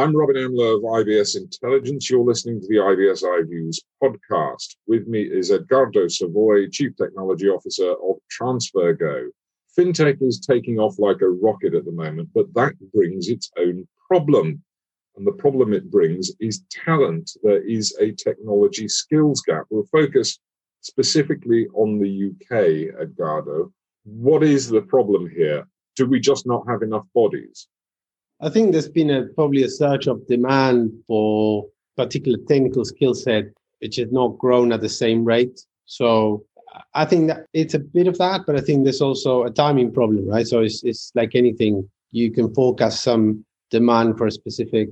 I'm Robin Emler of IBS Intelligence. You're listening to the IBS iViews podcast. With me is Edgardo Savoy, Chief Technology Officer of TransferGo. Fintech is taking off like a rocket at the moment, but that brings its own problem. And the problem it brings is talent. There is a technology skills gap. We'll focus specifically on the UK, Edgardo. What is the problem here? Do we just not have enough bodies? I think there's been probably a surge of demand for particular technical skill set, which has not grown at the same rate. So I think that it's a bit of that, but I think there's also a timing problem, right? So it's like anything, you can forecast some demand for a specific,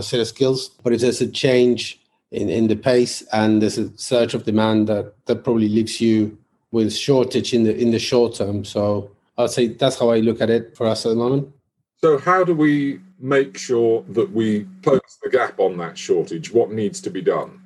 set of skills, but if there's a change in the pace and there's a surge of demand, that probably leaves you with shortage in the short term. So I'd say that's how I look at it for us at the moment. So how do we make sure that we close the gap on that shortage? What needs to be done?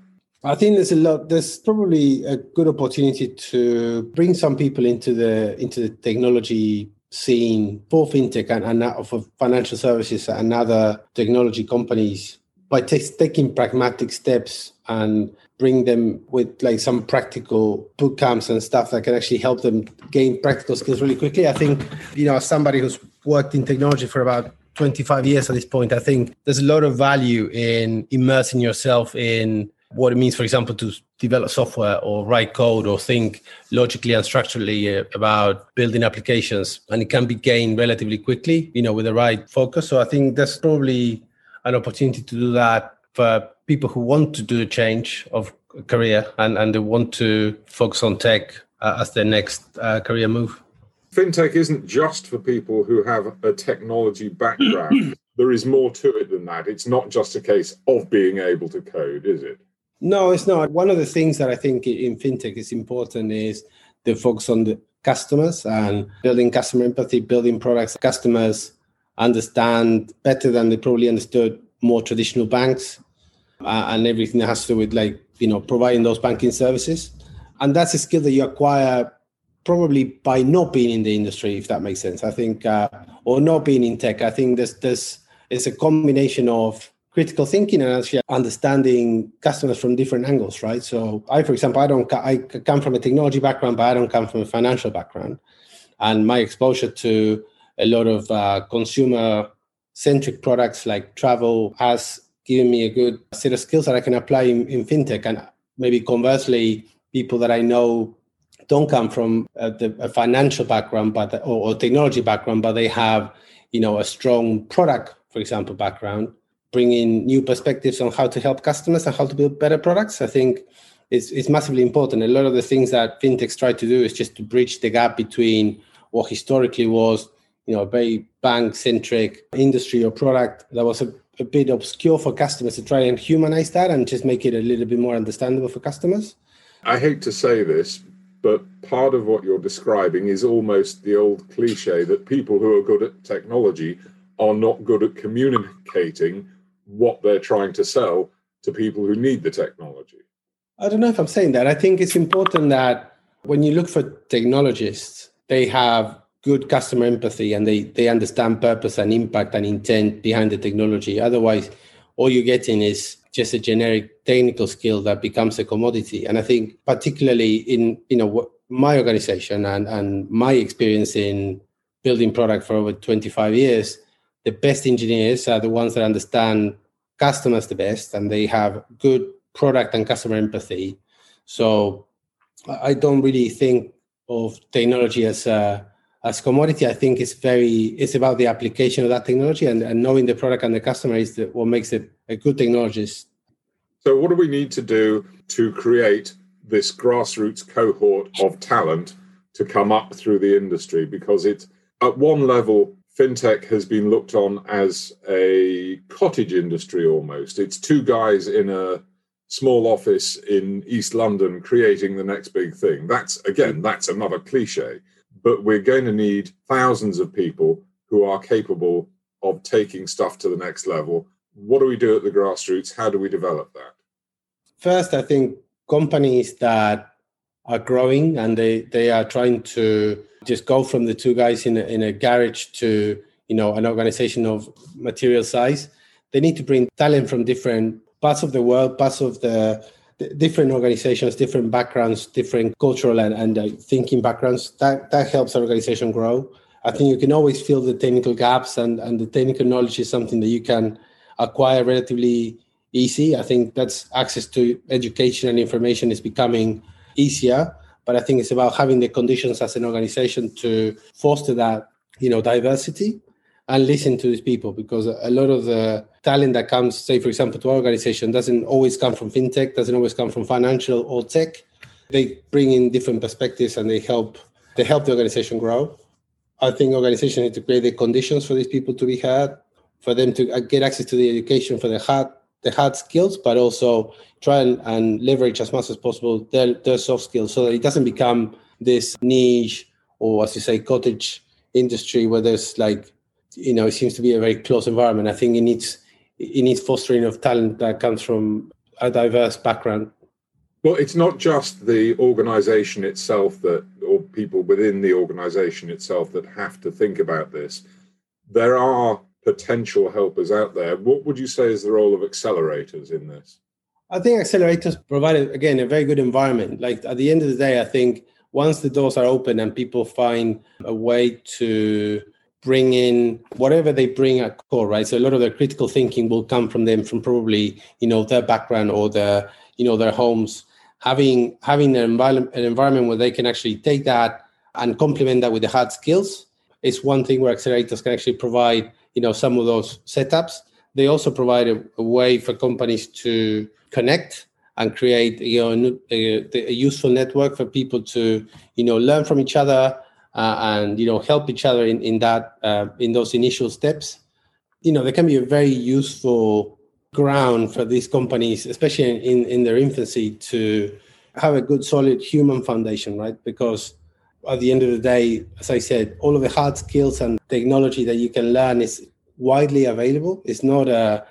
I think there's probably a good opportunity to bring some people into the technology scene for fintech and for financial services and other technology companies by taking pragmatic steps and bring them with like some practical boot camps and stuff that can actually help them gain practical skills really quickly. I think, as somebody who's worked in technology for about 25 years at this point, I think there's a lot of value in immersing yourself in what it means, for example, to develop software or write code or think logically and structurally about building applications. And it can be gained relatively quickly, with the right focus. So I think there's probably an opportunity to do that for people who want to do a change of career and they want to focus on tech as their next career move. Fintech isn't just for people who have a technology background. There is more to it than that. It's not just a case of being able to code, is it? No, it's not. One of the things that I think in fintech is important is the focus on the customers and building customer empathy, building products customers understand better than they probably understood more traditional banks and everything that has to do with providing those banking services. And that's a skill that you acquire probably by not being in the industry, if that makes sense. I think, or not being in tech. I think it's a combination of critical thinking and actually understanding customers from different angles, right? So I come from a technology background, but I don't come from a financial background. And my exposure to a lot of consumer-centric products like travel has given me a good set of skills that I can apply in fintech. And maybe conversely, people that I know don't come from a financial background or technology background, but they have, a strong product, for example, background, bringing new perspectives on how to help customers and how to build better products. I think it's massively important. A lot of the things that fintechs try to do is just to bridge the gap between what historically was, a very bank-centric industry or product that was a bit obscure for customers, to try and humanize that and just make it a little bit more understandable for customers. I hate to say this, but part of what you're describing is almost the old cliche that people who are good at technology are not good at communicating what they're trying to sell to people who need the technology. I don't know if I'm saying that. I think it's important that when you look for technologists, they have good customer empathy and they understand purpose and impact and intent behind the technology. Otherwise, all you're getting is just a generic technical skill that becomes a commodity. And I think particularly in my organization and my experience in building product for over 25 years, the best engineers are the ones that understand customers the best and they have good product and customer empathy. So I don't really think of technology as commodity. I think it's about the application of that technology and knowing the product and the customer is what makes it a good technologist. So what do we need to do to create this grassroots cohort of talent to come up through the industry? Because it's at one level, fintech has been looked on as a cottage industry almost. It's two guys in a small office in East London creating the next big thing. That's another cliche. But we're going to need thousands of people who are capable of taking stuff to the next level. What do we do at the grassroots? How do we develop that? First, I think companies that are growing and they are trying to just go from the two guys in a garage to an organization of material size, They need to bring talent from different parts of the world, parts of the different organizations, different backgrounds, different cultural and thinking backgrounds. That helps our organization grow. I think you can always fill the technical gaps, and the technical knowledge is something that you can acquire relatively easy. I think that's access to education and information is becoming easier, but I think it's about having the conditions as an organization to foster that, diversity and listen to these people, because a lot of the talent that comes, say, for example, to our organization doesn't always come from fintech, doesn't always come from financial or tech. They bring in different perspectives and they help the organization grow. I think organizations need to create the conditions for these people to be heard, for them to get access to the education for the hard skills, but also try and leverage as much as possible their soft skills so that it doesn't become this niche or, as you say, cottage industry where there's it seems to be a very close environment. I think it needs fostering of talent that comes from a diverse background. Well, it's not just the organization itself or people within the organization itself that have to think about this. There are potential helpers out there. What would you say is the role of accelerators in this? I think accelerators provide, again, a very good environment. At the end of the day, I think once the doors are open and people find a way to bring in whatever they bring at core, right? So a lot of their critical thinking will come from them, from probably, their background or their homes. Having an environment where they can actually take that and complement that with the hard skills is one thing where accelerators can actually provide, some of those setups. They also provide a way for companies to connect and create, a useful network for people to, learn from each other and help each other in that in those initial steps. They can be a very useful ground for these companies, especially in their infancy, to have a good, solid human foundation, right? Because at the end of the day, as I said, all of the hard skills and technology that you can learn is widely available. It's not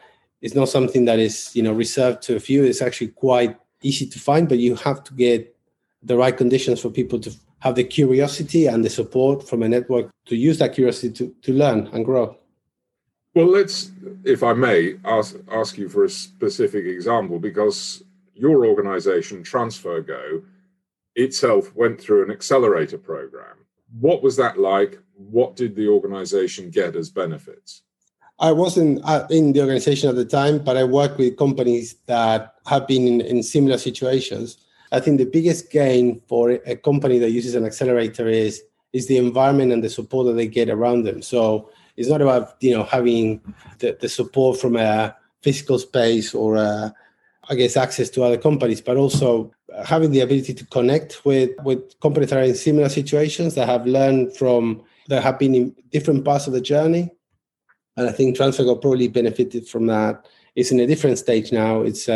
something that is, reserved to a few. It's actually quite easy to find, but you have to get the right conditions for people to have the curiosity and the support from a network to use that curiosity to learn and grow. Well, let's, if I may, ask you for a specific example, because your organization, TransferGo, itself went through an accelerator program. What was that like? What did the organization get as benefits? I wasn't in the organization at the time, but I worked with companies that have been in similar situations. I think the biggest gain for a company that uses an accelerator is the environment and the support that they get around them. So it's not about, having the support from a physical space or, access to other companies, but also having the ability to connect with companies that are in similar situations, that have been in different parts of the journey. And I think TransferGo probably benefited from that. It's in a different stage now. It's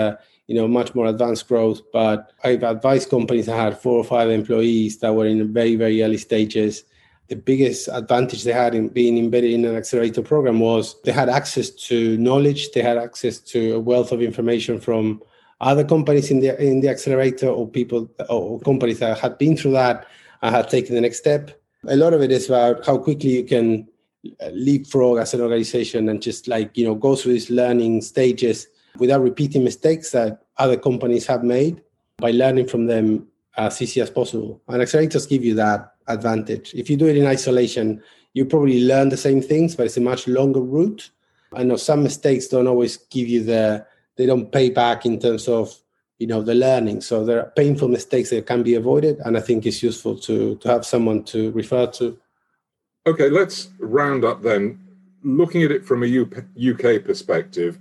much more advanced growth. But I've advised companies that had 4 or 5 employees that were in very, very early stages. The biggest advantage they had in being embedded in an accelerator program was they had access to knowledge. They had access to a wealth of information from other companies in the accelerator or people or companies that had been through that and had taken the next step. A lot of it is about how quickly you can leapfrog as an organization and just go through these learning stages without repeating mistakes that other companies have made, by learning from them as easy as possible. And accelerators give you that advantage. If you do it in isolation, you probably learn the same things, but it's a much longer route. I know some mistakes don't always give you they don't pay back in terms of, the learning. So there are painful mistakes that can be avoided. And I think it's useful to have someone to refer to. Okay, let's round up then. Looking at it from a UK perspective,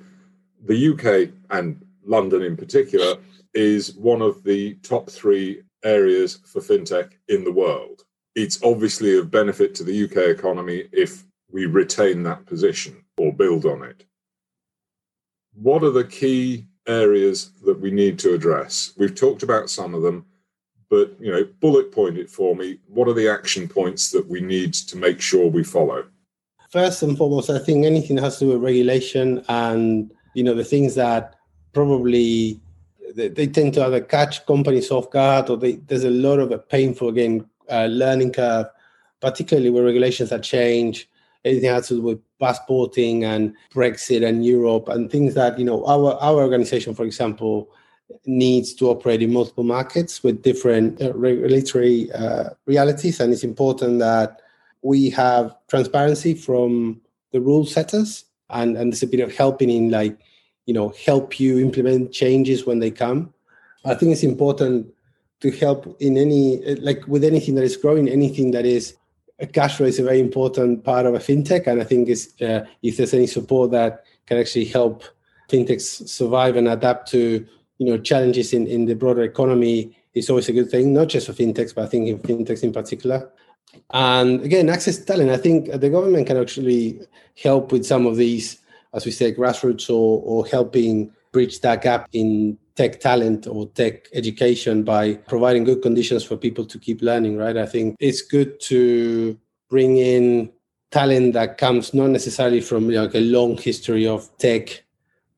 the UK and London in particular is one of the top 3 areas for fintech in the world. It's obviously of benefit to the UK economy if we retain that position or build on it. What are the key areas that we need to address? We've talked about some of them, but bullet point it for me. What are the action points that we need to make sure we follow? First and foremost, I think anything that has to do with regulation and the things that probably they tend to either catch companies off guard or there's a lot of a painful learning curve, particularly where regulations are changed. anything has to do with passporting and Brexit and Europe and things that, you know, our organization, for example, needs to operate in multiple markets with different regulatory realities. And it's important that we have transparency from the rule setters, and there's a bit of helping in, like, you know, help you implement changes when they come. I think it's important to help in any, like with anything that is growing, anything that is, a cash flow is a very important part of a fintech. And I think it's, if there's any support that can actually help fintechs survive and adapt to, you know, challenges in the broader economy, is always a good thing, not just for fintechs, but I think in fintechs in particular. And again, access to talent. I think the government can actually help with some of these, as we say, grassroots or helping bridge that gap in tech talent or tech education by providing good conditions for people to keep learning, right? I think it's good to bring in talent that comes not necessarily from, like, a long history of tech,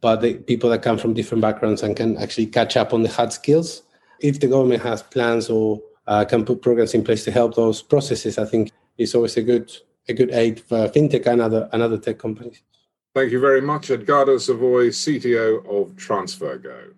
but the people that come from different backgrounds and can actually catch up on the hard skills. If the government has plans or can put programs in place to help those processes, I think it's always a good aid for fintech and other tech companies. Thank you very much, Edgardo Savoy, CTO of TransferGo.